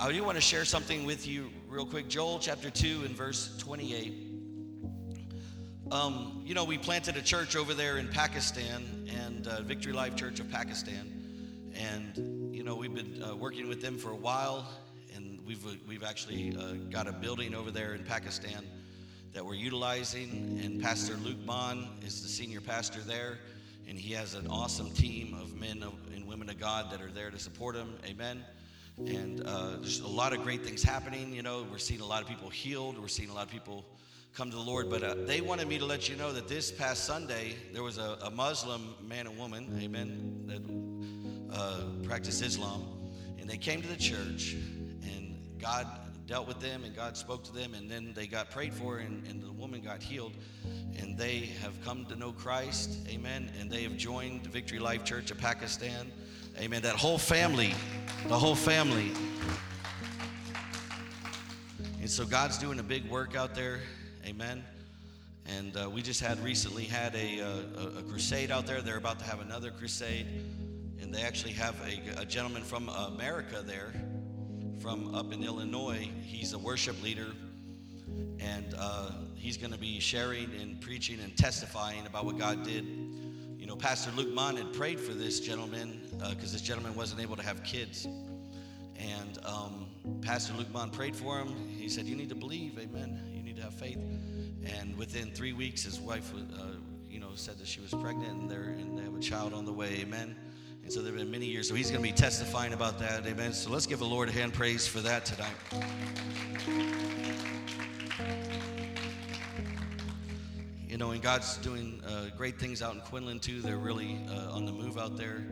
I do want to share something with you real quick. Joel chapter 2 and verse 28. You know, we planted a church over there in Pakistan, and Victory Life Church of Pakistan. And, you know, we've been working with them for a while, and we've actually got a building over there in Pakistan that we're utilizing. And Pastor Luke Bond is the senior pastor there, and he has an awesome team of men and women of God that are there to support him. Amen. And there's a lot of great things happening. You know, we're seeing a lot of people healed. We're seeing a lot of people come to the Lord. But they wanted me to let you know that this past Sunday, there was a Muslim man and woman, amen, that practiced Islam. And they came to the church, and God dealt with them, and God spoke to them, and then they got prayed for, and the woman got healed, and they have come to know Christ, amen, and they have joined the Victory Life Church of Pakistan, amen. That whole family, the whole family. And so God's doing a big work out there, amen. And we just recently had a crusade out there. They're about to have another crusade, and they actually have a gentleman from America there, from up in Illinois. He's a worship leader, and he's going to be sharing and preaching and testifying about what God did. You know, Pastor Luke Mann had prayed for this gentleman because this gentleman wasn't able to have kids, and Pastor Luke Mann prayed for him. He said, "You need to believe, amen. You need to have faith." And within 3 weeks, his wife, said that she was pregnant, and they have a child on the way, amen. And so there have been many years. So he's going to be testifying about that. Amen. So let's give the Lord a hand praise for that tonight. You know, and God's doing great things out in Quinlan, too. They're really on the move out there.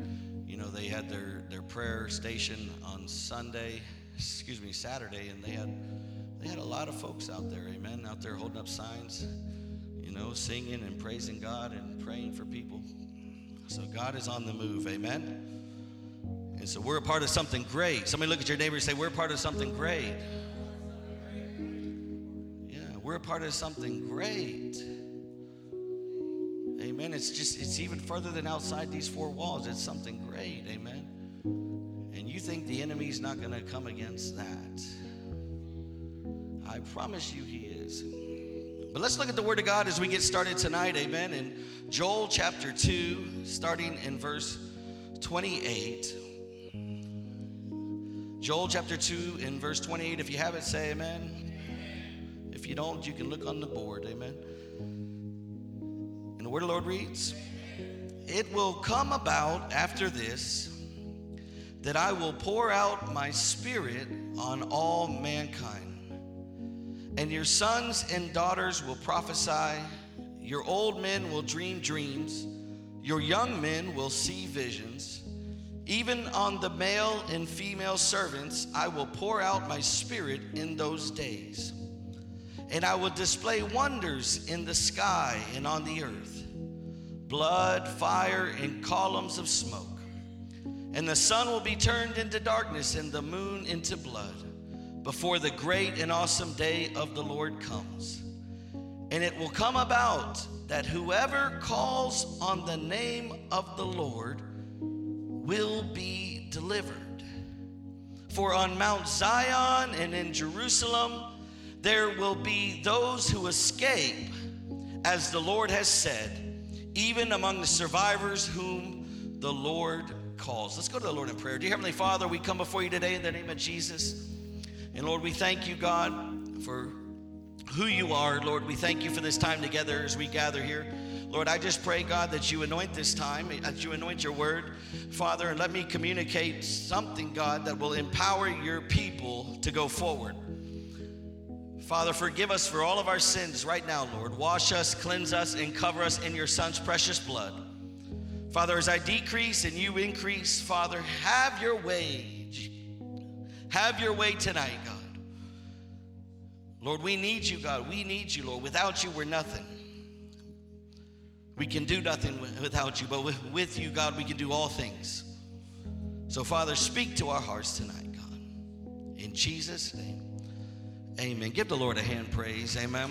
You know, they had their prayer station on Saturday. And they had a lot of folks out there, amen, out there holding up signs, you know, singing and praising God and praying for people. So God is on the move, amen? And so we're a part of something great. Somebody look at your neighbor and say, we're a part of something great. Yeah, we're a part of something great. Amen? It's even further than outside these four walls. It's something great, amen? And you think the enemy's not going to come against that. I promise you he is. But let's look at the Word of God as we get started tonight, amen, in Joel chapter 2, starting in verse 28. Joel chapter 2 in verse 28. If you have it, say amen. Amen. If you don't, you can look on the board, amen. And the Word of the Lord reads, "It will come about after this that I will pour out my Spirit on all mankind. And your sons and daughters will prophesy, your old men will dream dreams, your young men will see visions. Even on the male and female servants, I will pour out my Spirit in those days. And I will display wonders in the sky and on the earth, blood, fire, and columns of smoke. And the sun will be turned into darkness and the moon into blood, before the great and awesome day of the Lord comes. And it will come about that whoever calls on the name of the Lord will be delivered. For on Mount Zion and in Jerusalem there will be those who escape, as the Lord has said, even among the survivors whom the Lord calls." Let's go to the Lord in prayer. Dear Heavenly Father, we come before you today in the name of Jesus. And Lord, we thank you, God, for who you are. Lord, we thank you for this time together as we gather here. Lord, I just pray, God, that you anoint this time, that you anoint your word, Father, and let me communicate something, God, that will empower your people to go forward. Father, forgive us for all of our sins right now, Lord. Wash us, cleanse us, and cover us in your Son's precious blood. Father, as I decrease and you increase, Father, have your way. Have your way tonight, God. Lord, we need you, God. We need you, Lord. Without you, we're nothing. We can do nothing without you, but with you, God, we can do all things. So, Father, speak to our hearts tonight, God. In Jesus' name, amen. Give the Lord a hand praise, amen.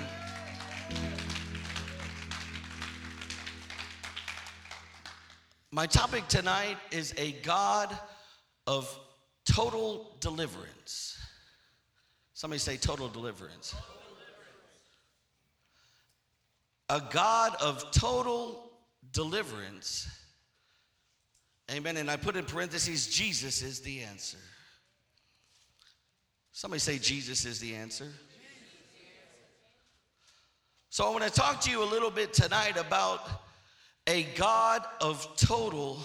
My topic tonight is a God of total deliverance. Somebody say total deliverance. A God of total deliverance. Amen. And I put in parentheses, Jesus is the answer. Somebody say Jesus is the answer. So I want to talk to you a little bit tonight about a God of total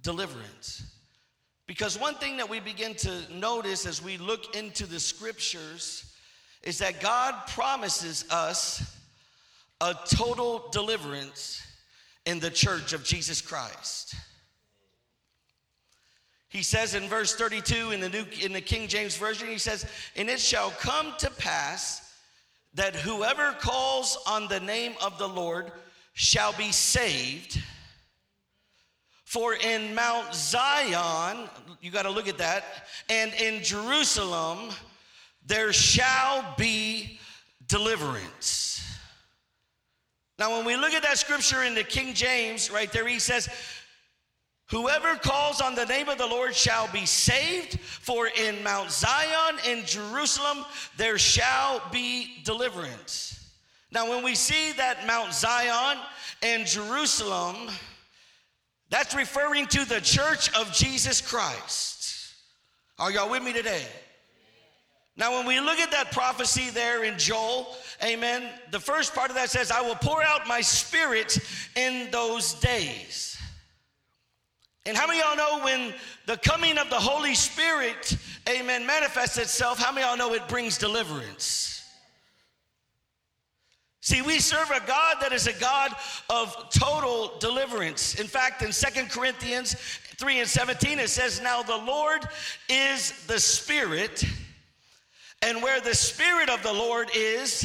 deliverance. Because one thing that we begin to notice as we look into the scriptures is that God promises us a total deliverance in the church of Jesus Christ. He says in verse 32 in the King James Version, he says, "And it shall come to pass that whoever calls on the name of the Lord shall be saved. For in Mount Zion," you got to look at that, "and in Jerusalem, there shall be deliverance." Now, when we look at that scripture in the King James right there, he says, "Whoever calls on the name of the Lord shall be saved, for in Mount Zion, in Jerusalem, there shall be deliverance." Now, when we see that Mount Zion and Jerusalem, that's referring to the church of Jesus Christ. Are y'all with me today? Now, when we look at that prophecy there in Joel, amen, the first part of that says, "I will pour out my spirit in those days." And how many of y'all know when the coming of the Holy Spirit, amen, manifests itself, how many of y'all know it brings deliverance? See, we serve a God that is a God of total deliverance. In fact, in 2 Corinthians 3:17, it says, "Now the Lord is the Spirit, and where the Spirit of the Lord is,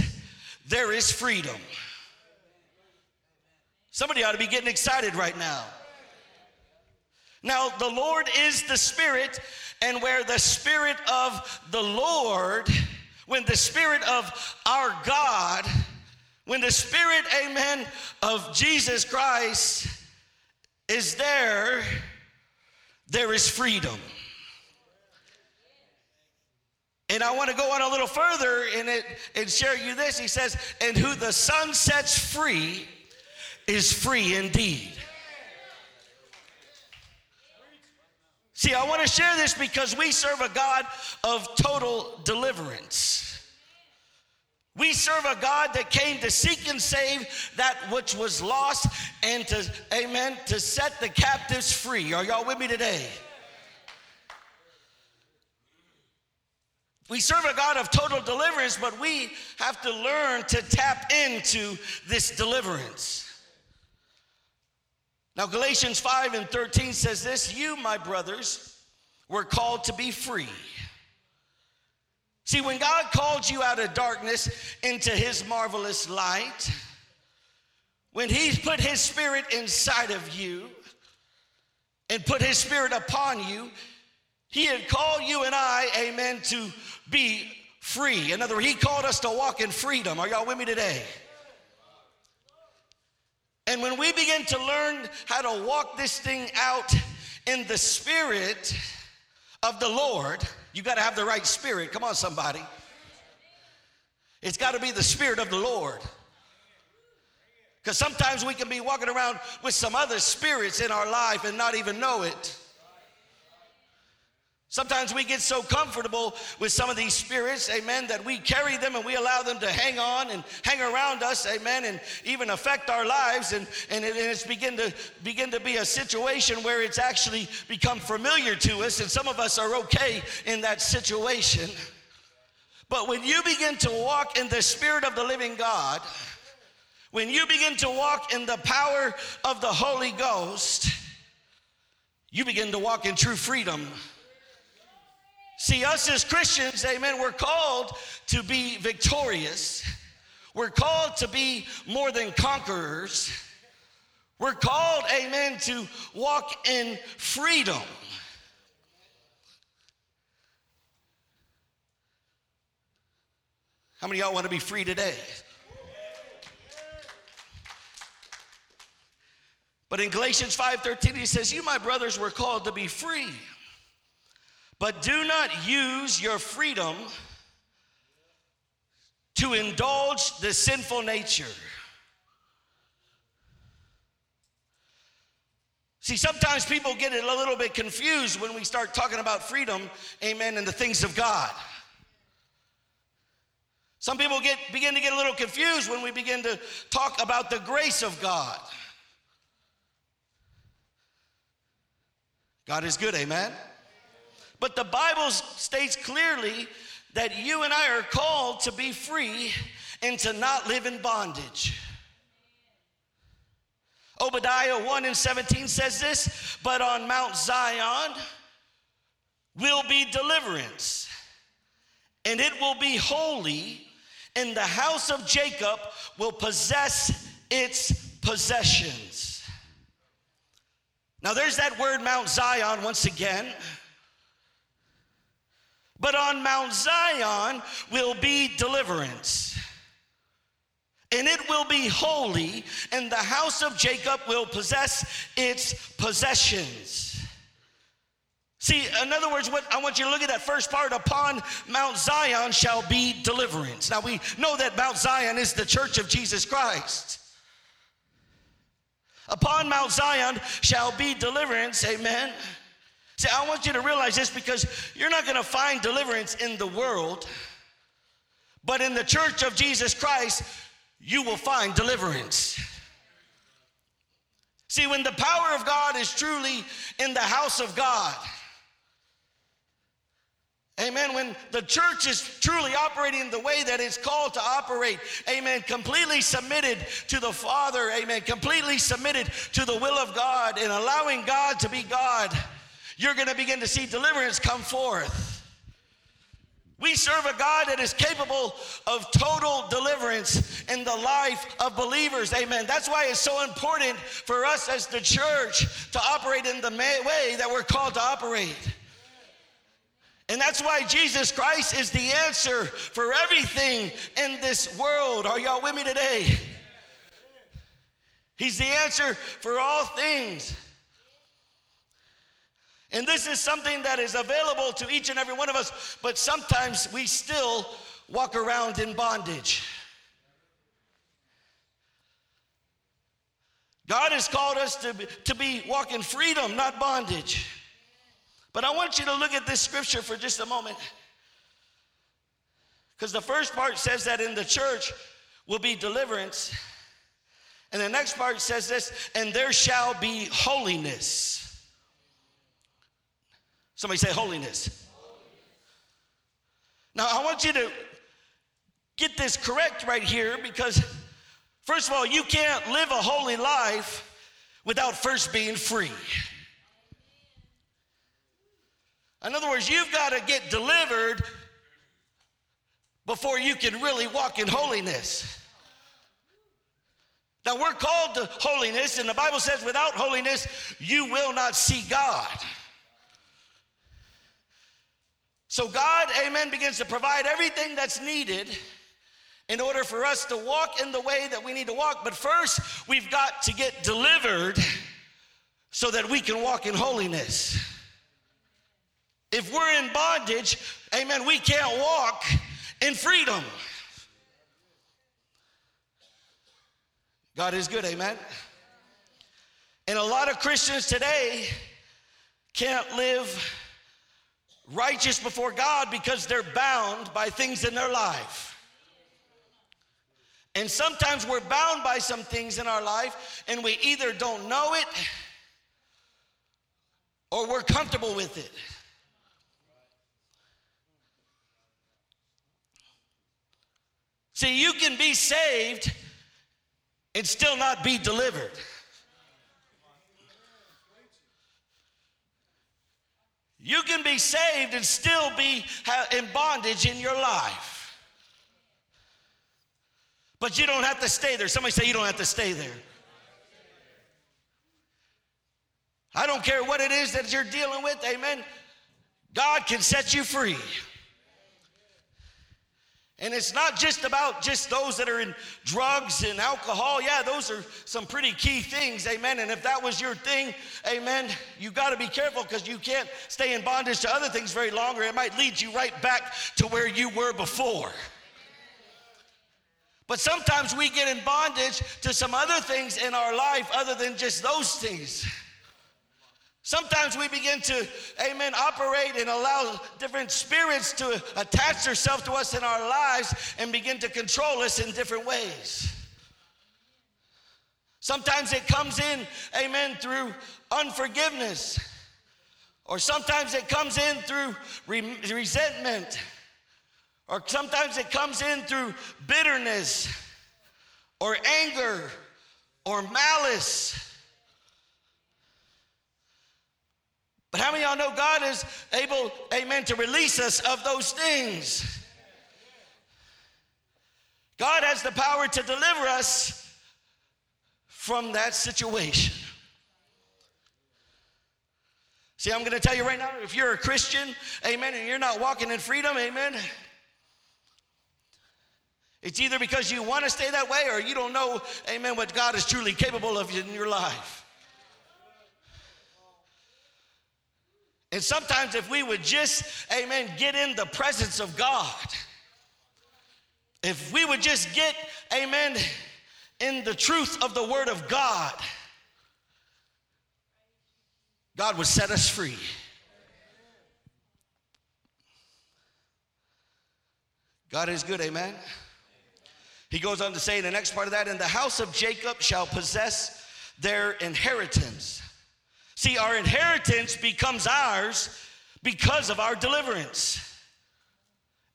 there is freedom." Somebody ought to be getting excited right now. Now the Lord is the Spirit, and where the Spirit of the Lord, when the Spirit of our God, when the Spirit, amen, of Jesus Christ is there, there is freedom. And I want to go on a little further and share you this. He says, "And who the Son sets free is free indeed." See, I want to share this because we serve a God of total deliverance. We serve a God that came to seek and save that which was lost and to, amen, to set the captives free. Are y'all with me today? We serve a God of total deliverance, but we have to learn to tap into this deliverance. Now, Galatians 5:13 says this, "You, my brothers, were called to be free." See, when God called you out of darkness into his marvelous light, when he's put his spirit inside of you and put his spirit upon you, he had called you and I, amen, to be free. In other words, he called us to walk in freedom. Are y'all with me today? And when we begin to learn how to walk this thing out in the spirit of the Lord, you got to have the right spirit. Come on, somebody. It's got to be the spirit of the Lord. Because sometimes we can be walking around with some other spirits in our life and not even know it. Sometimes we get so comfortable with some of these spirits, amen, that we carry them and we allow them to hang on and hang around us, amen, and even affect our lives. And it's begin to be a situation where it's actually become familiar to us, and some of us are okay in that situation. But when you begin to walk in the Spirit of the living God, when you begin to walk in the power of the Holy Ghost, you begin to walk in true freedom. See, us as Christians, amen, we're called to be victorious. We're called to be more than conquerors. We're called, amen, to walk in freedom. How many of y'all want to be free today? But in Galatians 5:13, he says, "You, my brothers, were called to be free. But do not use your freedom to indulge the sinful nature. See, sometimes people get a little bit confused when we start talking about freedom, amen, and the things of God. Some people begin to get a little confused when we begin to talk about the grace of God. God is good, amen? But the Bible states clearly that you and I are called to be free and to not live in bondage. Obadiah 1:17 says this, but on Mount Zion will be deliverance, and it will be holy, and the house of Jacob will possess its possessions. Now there's that word Mount Zion once again. But on Mount Zion will be deliverance, and it will be holy, and the house of Jacob will possess its possessions. See, in other words, what I want you to look at that first part, upon Mount Zion shall be deliverance. Now we know that Mount Zion is the church of Jesus Christ. Upon Mount Zion shall be deliverance, amen. See, I want you to realize this, because you're not going to find deliverance in the world, but in the church of Jesus Christ, you will find deliverance. See, when the power of God is truly in the house of God, amen, when the church is truly operating the way that it's called to operate, amen, completely submitted to the Father, amen, completely submitted to the will of God and allowing God to be God, you're going to begin to see deliverance come forth. We serve a God that is capable of total deliverance in the life of believers, amen. That's why it's so important for us as the church to operate in the way that we're called to operate. And that's why Jesus Christ is the answer for everything in this world. Are y'all with me today? He's the answer for all things. And this is something that is available to each and every one of us, but sometimes we still walk around in bondage. God has called us to be walking freedom, not bondage. But I want you to look at this scripture for just a moment, because the first part says that in the church will be deliverance, and the next part says this, and there shall be holiness. Somebody say holiness. Now I want you to get this correct right here, because first of all, you can't live a holy life without first being free. In other words, you've got to get delivered before you can really walk in holiness. Now we're called to holiness, and the Bible says without holiness, you will not see God. So God, amen, begins to provide everything that's needed in order for us to walk in the way that we need to walk. But first, we've got to get delivered so that we can walk in holiness. If we're in bondage, amen, we can't walk in freedom. God is good, amen. And a lot of Christians today can't live righteous before God because they're bound by things in their life. And sometimes we're bound by some things in our life, and we either don't know it or we're comfortable with it. See, you can be saved and still not be delivered. You can be saved and still be in bondage in your life. But you don't have to stay there. Somebody say, you don't have to stay there. I don't care what it is that you're dealing with, amen. God can set you free. And it's not just about just those that are in drugs and alcohol. Yeah, those are some pretty key things, amen. And if that was your thing, amen, you got to be careful, because you can't stay in bondage to other things very long, or it might lead you right back to where you were before. But sometimes we get in bondage to some other things in our life other than just those things. Sometimes we begin to, amen, operate and allow different spirits to attach themselves to us in our lives and begin to control us in different ways. Sometimes it comes in, amen, through unforgiveness. Or sometimes it comes in through resentment. Or sometimes it comes in through bitterness or anger or malice. But how many of y'all know God is able, amen, to release us of those things? God has the power to deliver us from that situation. See, I'm going to tell you right now, if you're a Christian, amen, and you're not walking in freedom, amen, it's either because you want to stay that way or you don't know, amen, what God is truly capable of in your life. And sometimes if we would just, amen, get in the presence of God, if we would just get, amen, in the truth of the Word of God, God would set us free. God is good, amen? He goes on to say in the next part of that, and the house of Jacob shall possess their inheritance. See, our inheritance becomes ours because of our deliverance.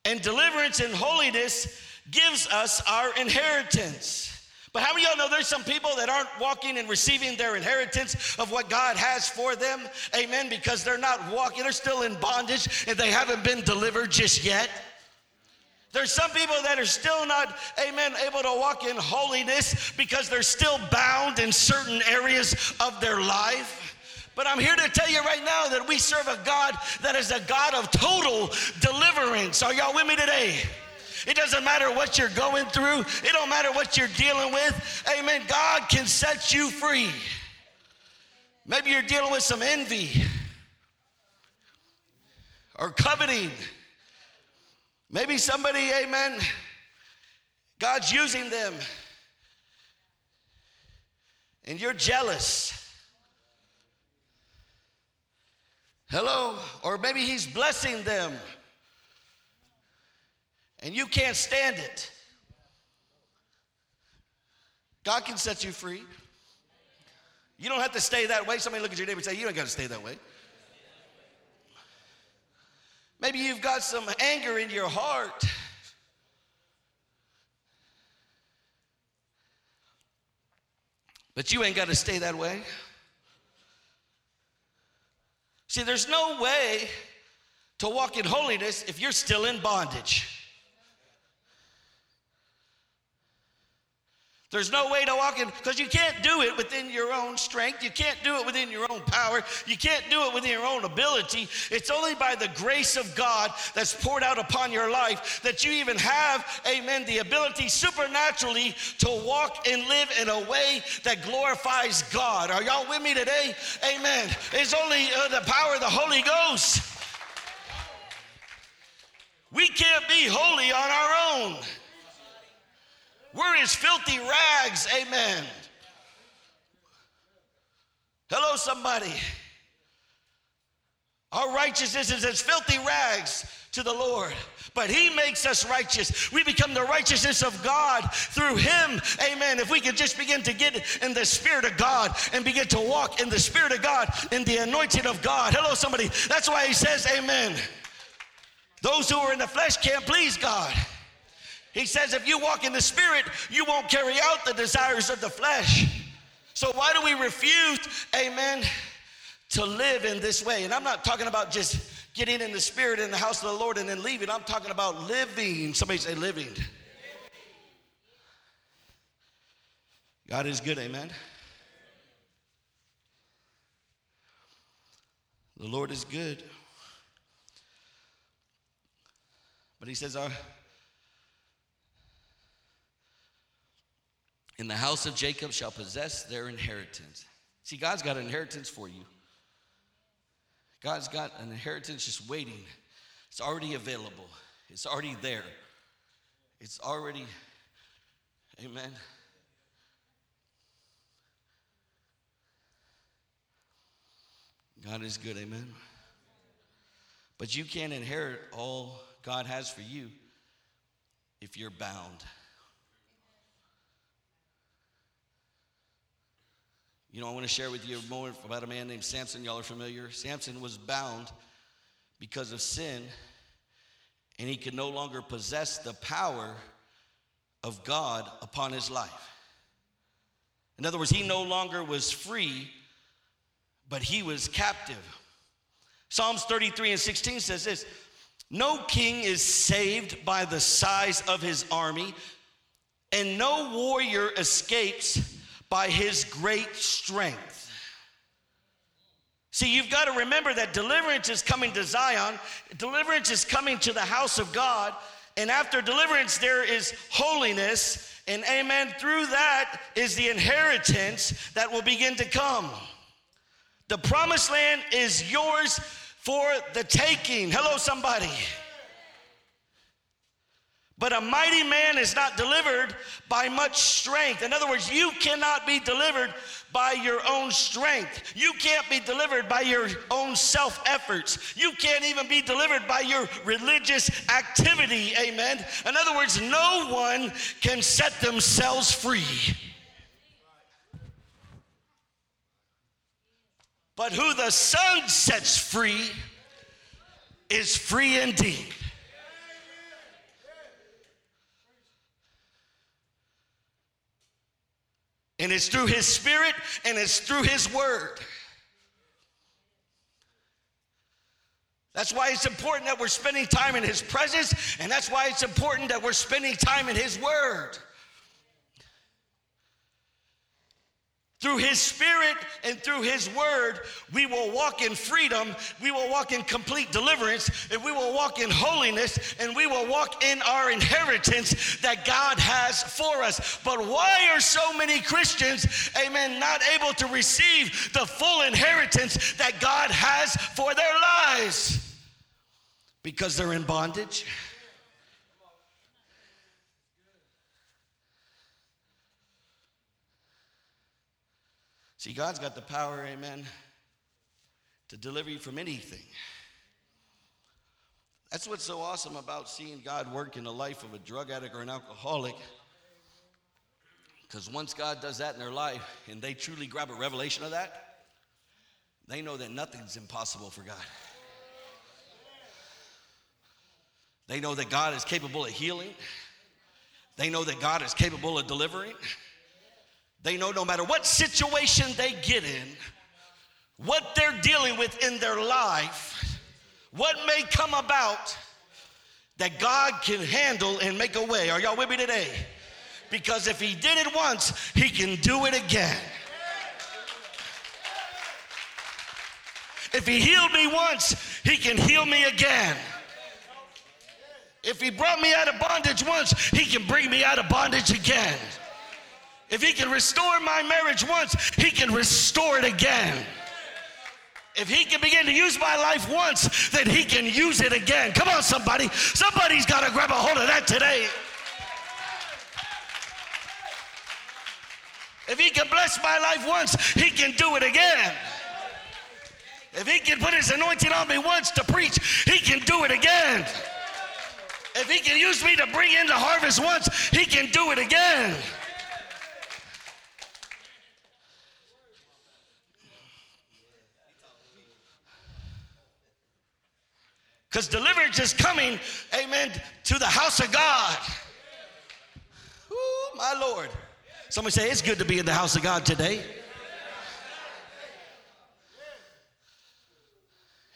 And deliverance and holiness gives us our inheritance. But how many of y'all know there's some people that aren't walking and receiving their inheritance of what God has for them? Amen. Because they're not walking. They're still in bondage and they haven't been delivered just yet. There's some people that are still not, amen, able to walk in holiness because they're still bound in certain areas of their life. But I'm here to tell you right now that we serve a God that is a God of total deliverance. Are y'all with me today? It doesn't matter what you're going through. It don't matter what you're dealing with. Amen. God can set you free. Maybe you're dealing with some envy or coveting. Maybe somebody, amen, God's using them. And you're jealous. Hello? Or maybe he's blessing them and you can't stand it. God can set you free. You don't have to stay that way. Somebody look at your neighbor and say, you don't got to stay that way. Maybe you've got some anger in your heart. But you ain't got to stay that way. See, there's no way to walk in holiness if you're still in bondage. There's no way to walk in, because you can't do it within your own strength. You can't do it within your own power. You can't do it within your own ability. It's only by the grace of God that's poured out upon your life that you even have, amen, the ability supernaturally to walk and live in a way that glorifies God. Are y'all with me today? Amen. It's only the power of the Holy Ghost. We can't be holy on our own. We're his filthy rags, amen. Hello, somebody. Our righteousness is as filthy rags to the Lord, but he makes us righteous. We become the righteousness of God through him, amen. If we could just begin to get in the Spirit of God and begin to walk in the Spirit of God, in the anointing of God. Hello, somebody. That's why he says, amen. Those who are in the flesh can't please God. He says, if you walk in the Spirit, you won't carry out the desires of the flesh. So why do we refuse, amen, to live in this way? And I'm not talking about just getting in the Spirit in the house of the Lord and then leaving. I'm talking about living. Somebody say living. God is good, amen. The Lord is good. But he says, in the house of Jacob shall possess their inheritance. See, God's got an inheritance for you. God's got an inheritance just waiting. It's already available. It's already there. It's already Amen. God is good, amen. But you can't inherit all God has for you if you're bound. You know, I want to share with you more about a man named Samson. Y'all are familiar. Samson was bound because of sin, and he could no longer possess the power of God upon his life. In other words, he no longer was free, but he was captive. Psalms 33:16 says this: no king is saved by the size of his army, and no warrior escapes by his great strength. See, you've got to remember that deliverance is coming to Zion. Deliverance is coming to the house of God. And after deliverance, there is holiness. And amen, through that is the inheritance that will begin to come. The promised land is yours for the taking. Hello, somebody. But a mighty man is not delivered by much strength. In other words, you cannot be delivered by your own strength. You can't be delivered by your own self-efforts. You can't even be delivered by your religious activity, amen. In other words, no one can set themselves free. But who the Son sets free is free indeed. And it's through his spirit, and it's through his word. That's why it's important that we're spending time in his presence, and that's why it's important that we're spending time in his word. Through his spirit and through his word, we will walk in freedom, we will walk in complete deliverance, and we will walk in holiness, and we will walk in our inheritance that God has for us. But why are so many Christians, amen, not able to receive the full inheritance that God has for their lives? Because they're in bondage. See, God's got the power, amen, to deliver you from anything. That's what's so awesome about seeing God work in the life of a drug addict or an alcoholic. Because once God does that in their life and they truly grab a revelation of that, they know that nothing's impossible for God. They know that God is capable of healing. They know that God is capable of delivering. They know no matter what situation they get in, what they're dealing with in their life, what may come about, that God can handle and make a way. Are y'all with me today? Because if he did it once, he can do it again. If he healed me once, he can heal me again. If he brought me out of bondage once, he can bring me out of bondage again. If he can restore my marriage once, he can restore it again. If he can begin to use my life once, then he can use it again. Come on, somebody. Somebody's got to grab a hold of that today. If he can bless my life once, he can do it again. If he can put his anointing on me once to preach, he can do it again. If he can use me to bring in the harvest once, he can do it again. Because deliverance is coming, amen, to the house of God. Ooh, my Lord. Somebody say, it's good to be in the house of God today.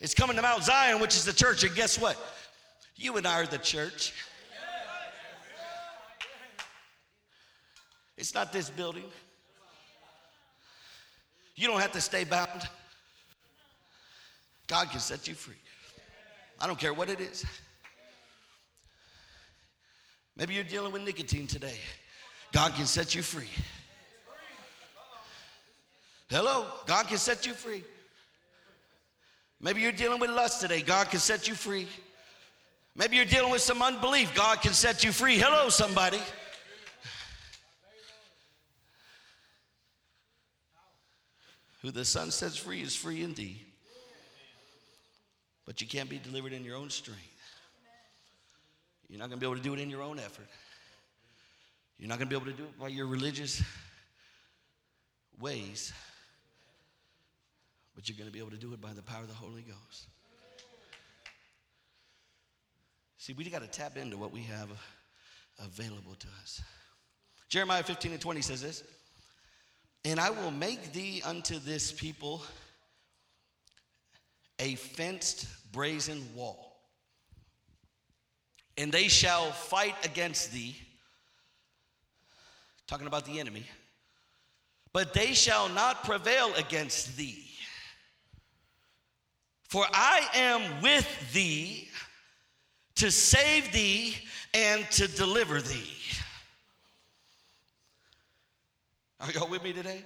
It's coming to Mount Zion, which is the church. And guess what? You and I are the church. It's not this building. You don't have to stay bound. God can set you free. I don't care what it is. Maybe you're dealing with nicotine today. God can set you free. Hello, God can set you free. Maybe you're dealing with lust today. God can set you free. Maybe you're dealing with some unbelief. God can set you free. Hello, somebody. Who the Son sets free is free indeed. But you can't be delivered in your own strength. You're not going to be able to do it in your own effort. You're not going to be able to do it by your religious ways. But you're going to be able to do it by the power of the Holy Ghost. See, we got to tap into what we have available to us. Jeremiah 15:20 says this. And I will make thee unto this people a fenced brazen wall. And they shall fight against thee. Talking about the enemy. But they shall not prevail against thee. For I am with thee to save thee and to deliver thee. Are y'all with me today?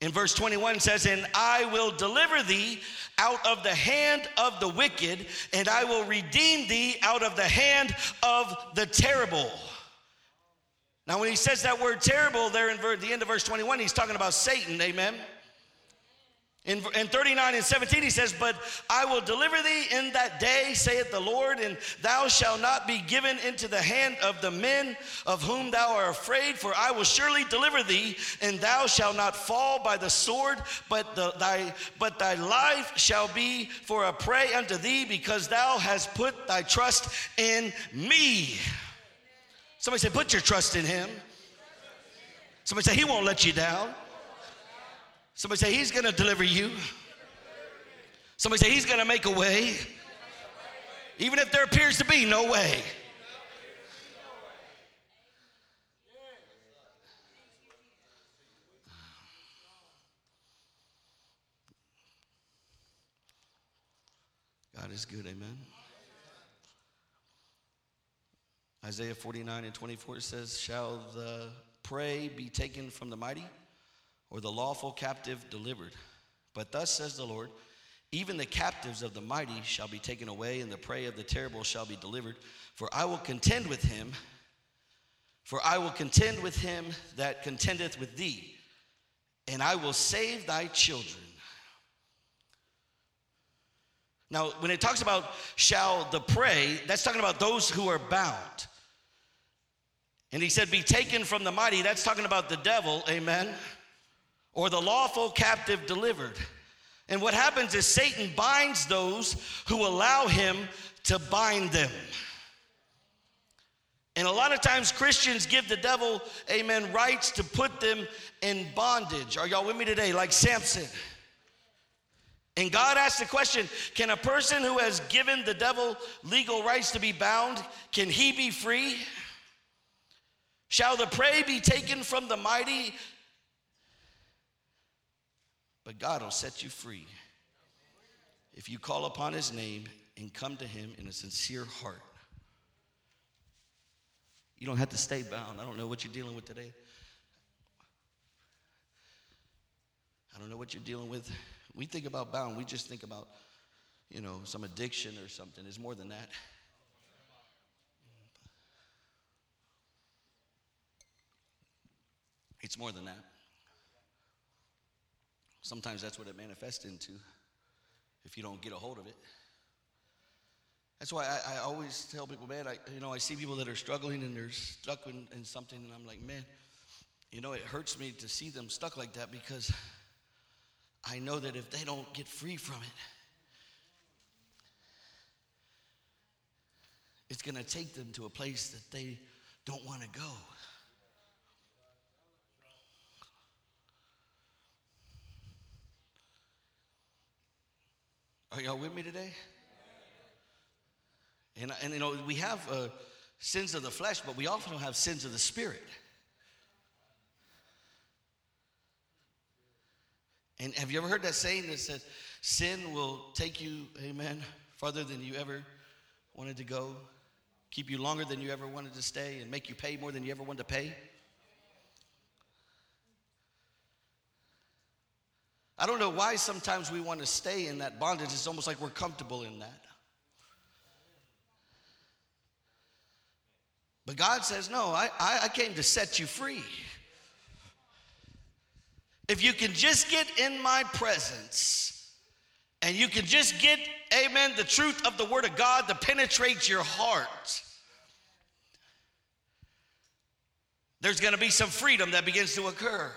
In verse 21 says, and I will deliver thee out of the hand of the wicked, and I will redeem thee out of the hand of the terrible. Now when he says that word terrible there in the end of verse 21, he's talking about Satan, amen? In 39:17 he says, but I will deliver thee in that day, saith the Lord, and thou shalt not be given into the hand of the men of whom thou art afraid, for I will surely deliver thee, and thou shalt not fall by the sword, but thy life shall be for a prey unto thee, because thou hast put thy trust in me. Somebody say, put your trust in him. Somebody say, he won't let you down. Somebody say, he's going to deliver you. Somebody say, he's going to make a way. Even if there appears to be no way. God is good, amen. Isaiah 49:24 says, shall the prey be taken from the mighty? Or the lawful captive delivered. But thus says the Lord, even the captives of the mighty shall be taken away, and the prey of the terrible shall be delivered. For I will contend with him that contendeth with thee, and I will save thy children. Now, when it talks about shall the prey, that's talking about those who are bound. And he said, be taken from the mighty, that's talking about the devil, amen. Or the lawful captive delivered. And what happens is Satan binds those who allow him to bind them. And a lot of times Christians give the devil, amen, rights to put them in bondage. Are y'all with me today? Like Samson. And God asked the question, can a person who has given the devil legal rights to be bound, can he be free? Shall the prey be taken from the mighty? But God will set you free if you call upon his name and come to him in a sincere heart. You don't have to stay bound. I don't know what you're dealing with today. I don't know what you're dealing with. We think about bound. We just think about, some addiction or something. It's more than that. It's more than that. Sometimes that's what it manifests into if you don't get a hold of it. That's why I always tell people, man, I see people that are struggling and they're stuck in something, and I'm like, man, it hurts me to see them stuck like that, because I know that if they don't get free from it, it's going to take them to a place that they don't want to go. Are y'all with me today? And we have sins of the flesh, but we also have sins of the spirit. And have you ever heard that saying that says, sin will take you, amen, farther than you ever wanted to go, keep you longer than you ever wanted to stay, and make you pay more than you ever wanted to pay? I don't know why sometimes we want to stay in that bondage. It's almost like we're comfortable in that. But God says, no, I came to set you free. If you can just get in my presence and you can just get, amen, the truth of the Word of God to penetrate your heart, there's going to be some freedom that begins to occur.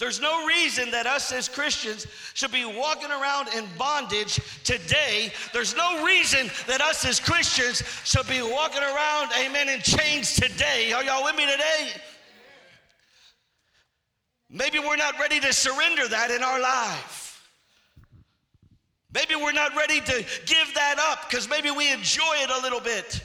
There's no reason that us as Christians should be walking around in bondage today. There's no reason that us as Christians should be walking around, amen, in chains today. Are y'all with me today? Maybe we're not ready to surrender that in our life. Maybe we're not ready to give that up because maybe we enjoy it a little bit.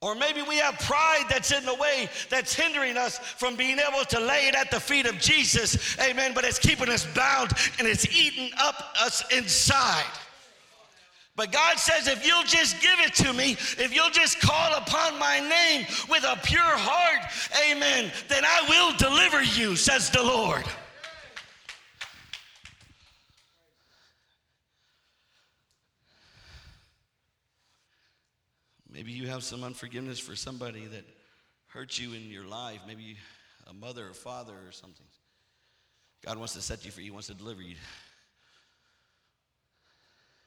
Or maybe we have pride that's in the way that's hindering us from being able to lay it at the feet of Jesus, amen, but it's keeping us bound and it's eating up us inside. But God says, if you'll just give it to me, if you'll just call upon my name with a pure heart, amen, then I will deliver you, says the Lord. Maybe you have some unforgiveness for somebody that hurt you in your life. Maybe a mother or father or something. God wants to set you free. He wants to deliver you.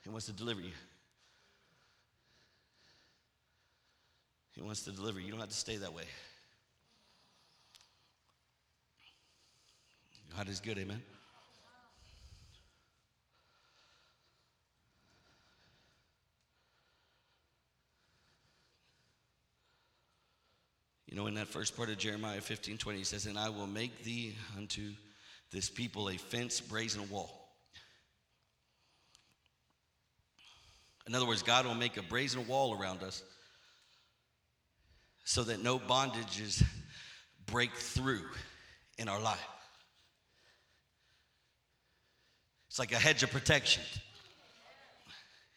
He wants to deliver you. He wants to deliver you. You don't have to stay that way. God is good, amen? You know, in that first part of Jeremiah 15:20, he says, and I will make thee unto this people a fence, brazen wall. In other words, God will make a brazen wall around us so that no bondages break through in our life. It's like a hedge of protection.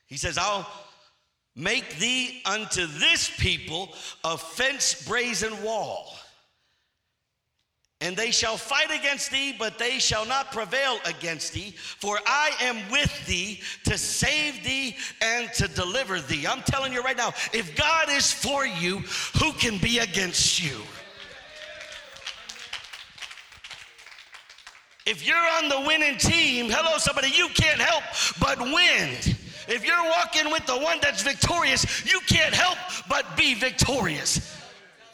He says, I'll make thee unto this people a fence, brazen wall. And they shall fight against thee, but they shall not prevail against thee. For I am with thee to save thee and to deliver thee. I'm telling you right now, if God is for you, who can be against you? If you're on the winning team, hello, somebody, you can't help but win. If you're walking with the one that's victorious, you can't help but be victorious.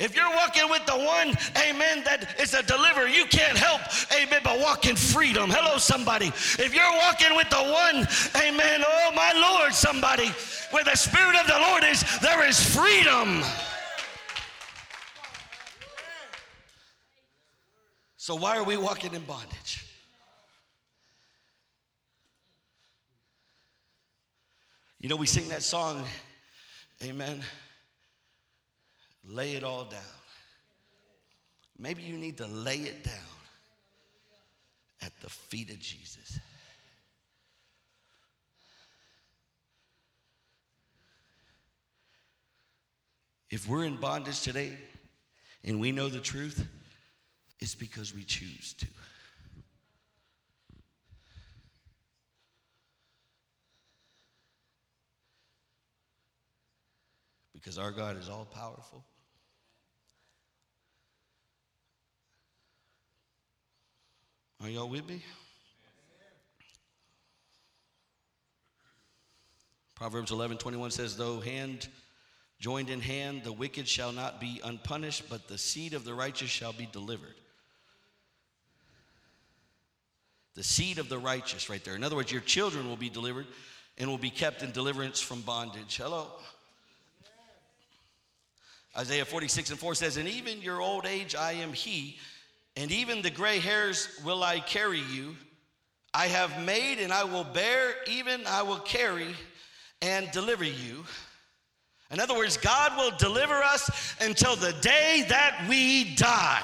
If you're walking with the one, amen, that is a deliverer, you can't help, amen, but walk in freedom. Hello, somebody. If you're walking with the one, amen, oh, my Lord, somebody, where the Spirit of the Lord is, there is freedom. So why are we walking in bondage? You know, we sing that song, amen, lay it all down. Maybe you need to lay it down at the feet of Jesus. If we're in bondage today and we know the truth, it's because we choose to. Because our God is all powerful. Are y'all with me? Proverbs 11:21 says, though hand joined in hand, the wicked shall not be unpunished, but the seed of the righteous shall be delivered. The seed of the righteous right there. In other words, your children will be delivered and will be kept in deliverance from bondage. Hello? Isaiah 46:4 says, and even your old age I am he, and even the gray hairs will I carry you. I have made and I will bear, even I will carry and deliver you. In other words, God will deliver us until the day that we die.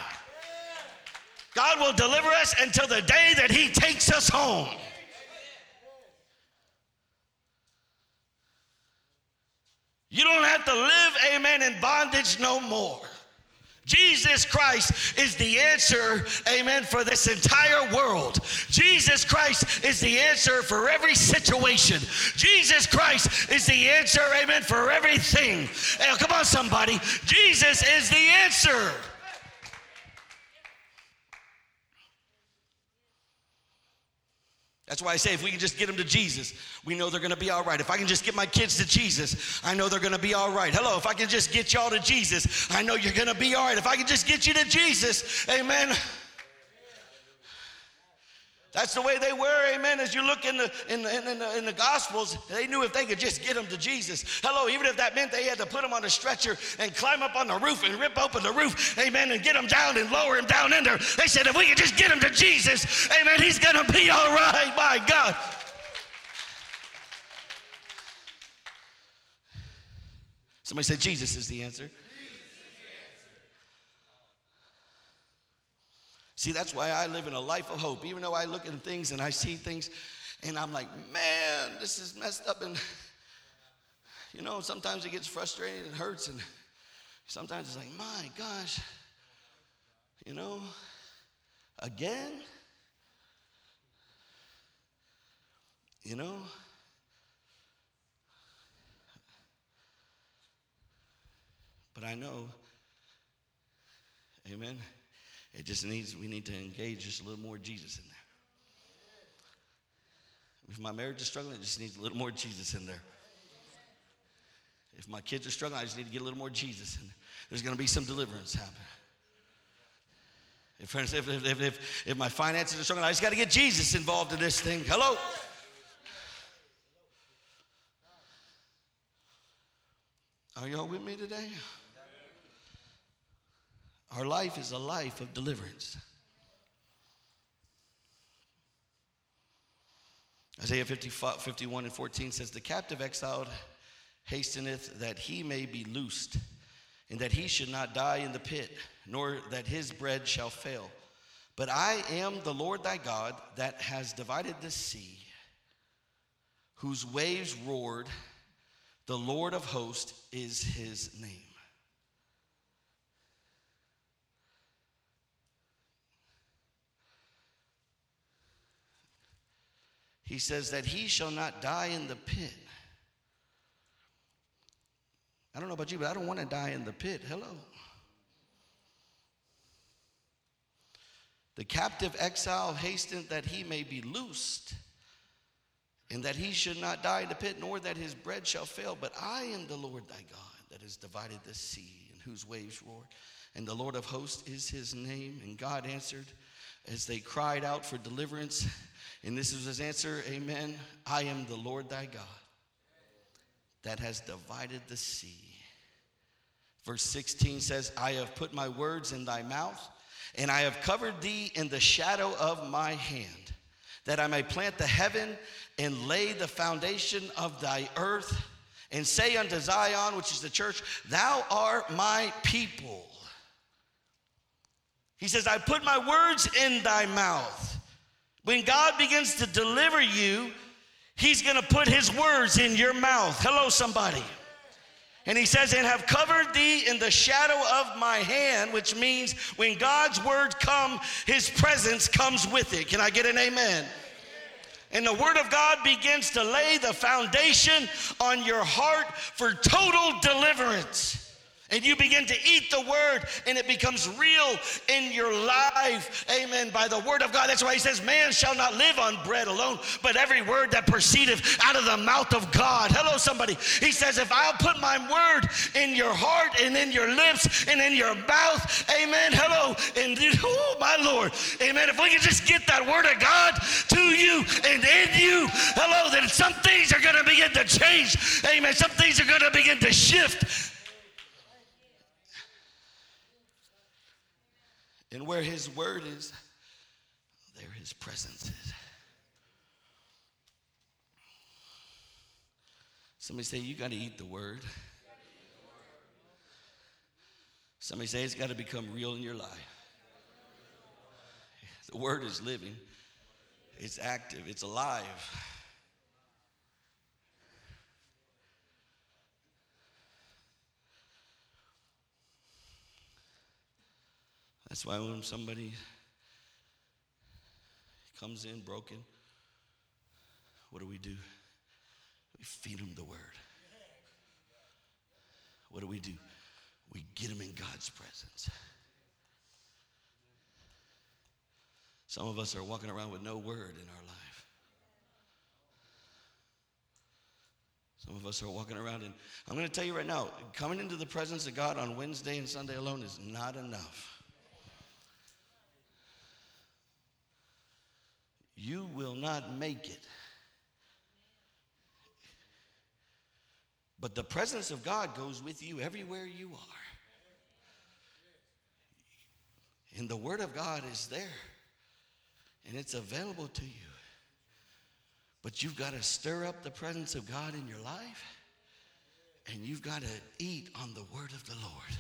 God will deliver us until the day that he takes us home. You don't have to live, amen, in bondage no more. Jesus Christ is the answer, amen, for this entire world. Jesus Christ is the answer for every situation. Jesus Christ is the answer, amen, for everything. Oh, come on, somebody. Jesus is the answer. That's why I say if we can just get them to Jesus, we know they're going to be all right. If I can just get my kids to Jesus, I know they're going to be all right. Hello, if I can just get y'all to Jesus, I know you're going to be all right. If I can just get you to Jesus, amen. That's the way they were, amen. As you look in the Gospels, they knew if they could just get them to Jesus. Hello, even if that meant they had to put them on a stretcher and climb up on the roof and rip open the roof, amen, and get them down and lower them down in there. They said, if we could just get them to Jesus, amen, he's going to be all right, my God. Somebody said, Jesus is the answer. See, that's why I live in a life of hope. Even though I look at things and I see things and I'm like, man, this is messed up. And, you know, sometimes it gets frustrated and hurts. And sometimes it's like, my gosh, you know, again, you know. But I know, amen. It just we need to engage just a little more Jesus in there. If my marriage is struggling, it just needs a little more Jesus in there. If my kids are struggling, I just need to get a little more Jesus in there. There's going to be some deliverance happen. If my finances are struggling, I just got to get Jesus involved in this thing. Hello? Are y'all with me today? Our life is a life of deliverance. Isaiah 51 and 14 says, the captive exiled hasteneth that he may be loosed, and that he should not die in the pit, nor that his bread shall fail. But I am the Lord thy God that has divided the sea, whose waves roared. The Lord of hosts is his name. He says that he shall not die in the pit. I don't know about you, but I don't want to die in the pit. Hello. The captive exile hastened that he may be loosed, and that he should not die in the pit, nor that his bread shall fail. But I am the Lord thy God that has divided the sea, and whose waves roared. And the Lord of hosts is his name. And God answered as they cried out for deliverance. And this is his answer, amen. I am the Lord thy God that has divided the sea. Verse 16 says, I have put my words in thy mouth, and I have covered thee in the shadow of my hand, that I may plant the heaven and lay the foundation of thy earth, and say unto Zion, which is the church, thou art my people. He says, I put my words in thy mouth. When God begins to deliver you, he's going to put his words in your mouth. Hello, somebody. And he says, and have covered thee in the shadow of my hand, which means when God's word comes, his presence comes with it. Can I get an amen? And the word of God begins to lay the foundation on your heart for total deliverance. And you begin to eat the word, and it becomes real in your life, amen, by the word of God. That's why he says, man shall not live on bread alone, but every word that proceedeth out of the mouth of God. Hello, somebody. He says, if I'll put my word in your heart and in your lips and in your mouth, amen, hello, and oh, my Lord, amen, if we can just get that word of God to you and in you, hello, then some things are going to begin to change, amen, some things are going to begin to shift. And where his word is, there his presence is. Somebody say, you got to eat the word. Somebody say, it's got to become real in your life. The word is living. It's active. It's alive. That's why when somebody comes in broken, what do? We feed them the word. What do? We get them in God's presence. Some of us are walking around with no word in our life. Some of us are walking around, and I'm going to tell you right now, coming into the presence of God on Wednesday and Sunday alone is not enough. You will not make it. But the presence of God goes with you everywhere you are. And the Word of God is there. And it's available to you. But you've got to stir up the presence of God in your life. And you've got to eat on the Word of the Lord.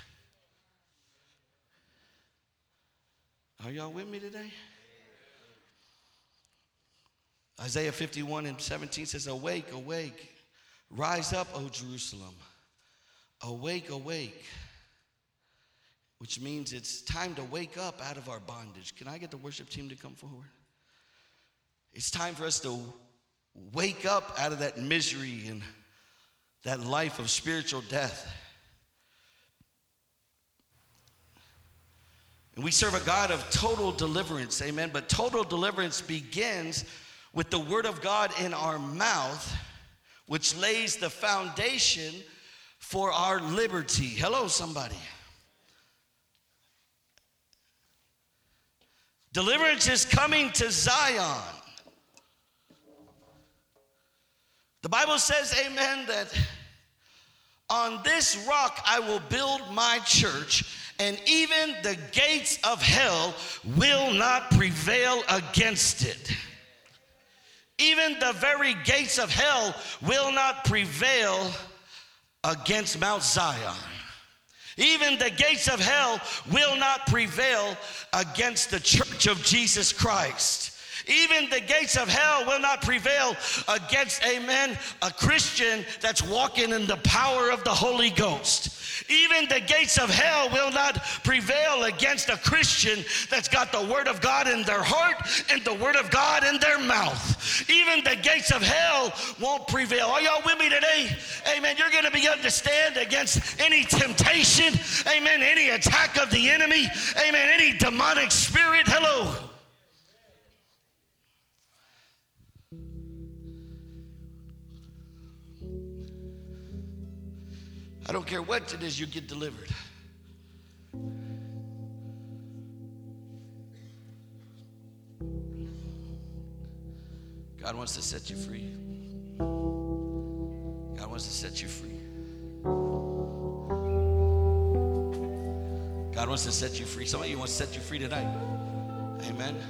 Are y'all with me today? Isaiah 51:17 says, "Awake, awake. Rise up, O Jerusalem. Awake, awake." Which means it's time to wake up out of our bondage. Can I get the worship team to come forward? It's time for us to wake up out of that misery and that life of spiritual death. And we serve a God of total deliverance, amen? But total deliverance begins with the Word of God in our mouth, which lays the foundation for our liberty. Hello, somebody. Deliverance is coming to Zion. The Bible says, amen, that on this rock I will build my church, and even the gates of hell will not prevail against it. Even the very gates of hell will not prevail against Mount Zion. Even the gates of hell will not prevail against the church of Jesus Christ. Even the gates of hell will not prevail against, amen, a Christian that's walking in the power of the Holy Ghost. Even the gates of hell will not prevail against a Christian that's got the Word of God in their heart and the Word of God in their mouth. Even the gates of hell won't prevail. Are y'all with me today? Amen. You're going to be able to stand against any temptation, amen, any attack of the enemy, amen, any demonic spirit. Hello. I don't care what it is, you get delivered. God wants to set you free. God wants to set you free. God wants to set you free. Some of you want to set you free tonight. Amen.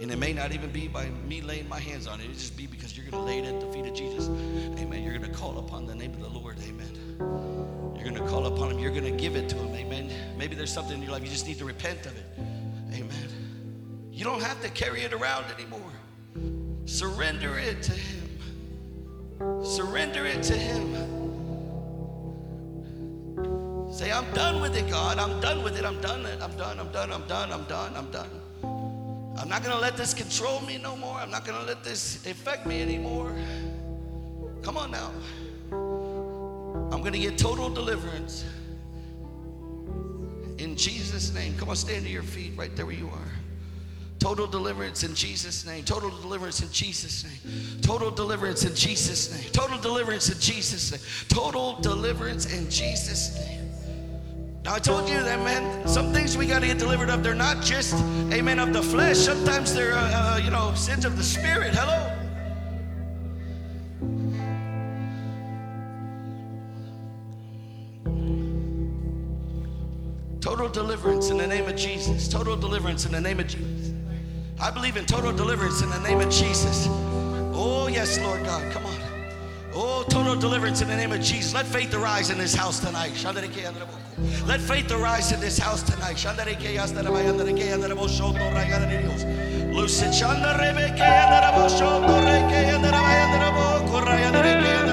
And it may not even be by me laying my hands on it. It'll just be because you're going to lay it at the feet of Jesus. Amen. You're going to call upon the name of the Lord. Amen. You're going to call upon Him. You're going to give it to Him. Amen. Maybe there's something in your life. You just need to repent of it. Amen. You don't have to carry it around anymore. Surrender it to Him. Surrender it to Him. Say, "I'm done with it, God. I'm done with it. I'm done. I'm done. I'm done. I'm done. I'm done. I'm done. I'm not going to let this control me no more. I'm not going to let this affect me anymore. Come on now. I'm going to get total deliverance. In Jesus' name." Come on, stand to your feet right there where you are. Total deliverance in Jesus' name. Total deliverance in Jesus' name. Total deliverance in Jesus' name. Total deliverance in Jesus' name. Total deliverance in Jesus' name. Now, I told you that, man, some things we got to get delivered of. They're not just, amen, of the flesh. Sometimes they're, sins of the spirit. Hello. Total deliverance in the name of Jesus. Total deliverance in the name of Jesus. I believe in total deliverance in the name of Jesus. Oh, yes, Lord God. Come on. Oh, total deliverance in the name of Jesus. Let faith arise in this house tonight. Let faith arise in this house tonight. Lucid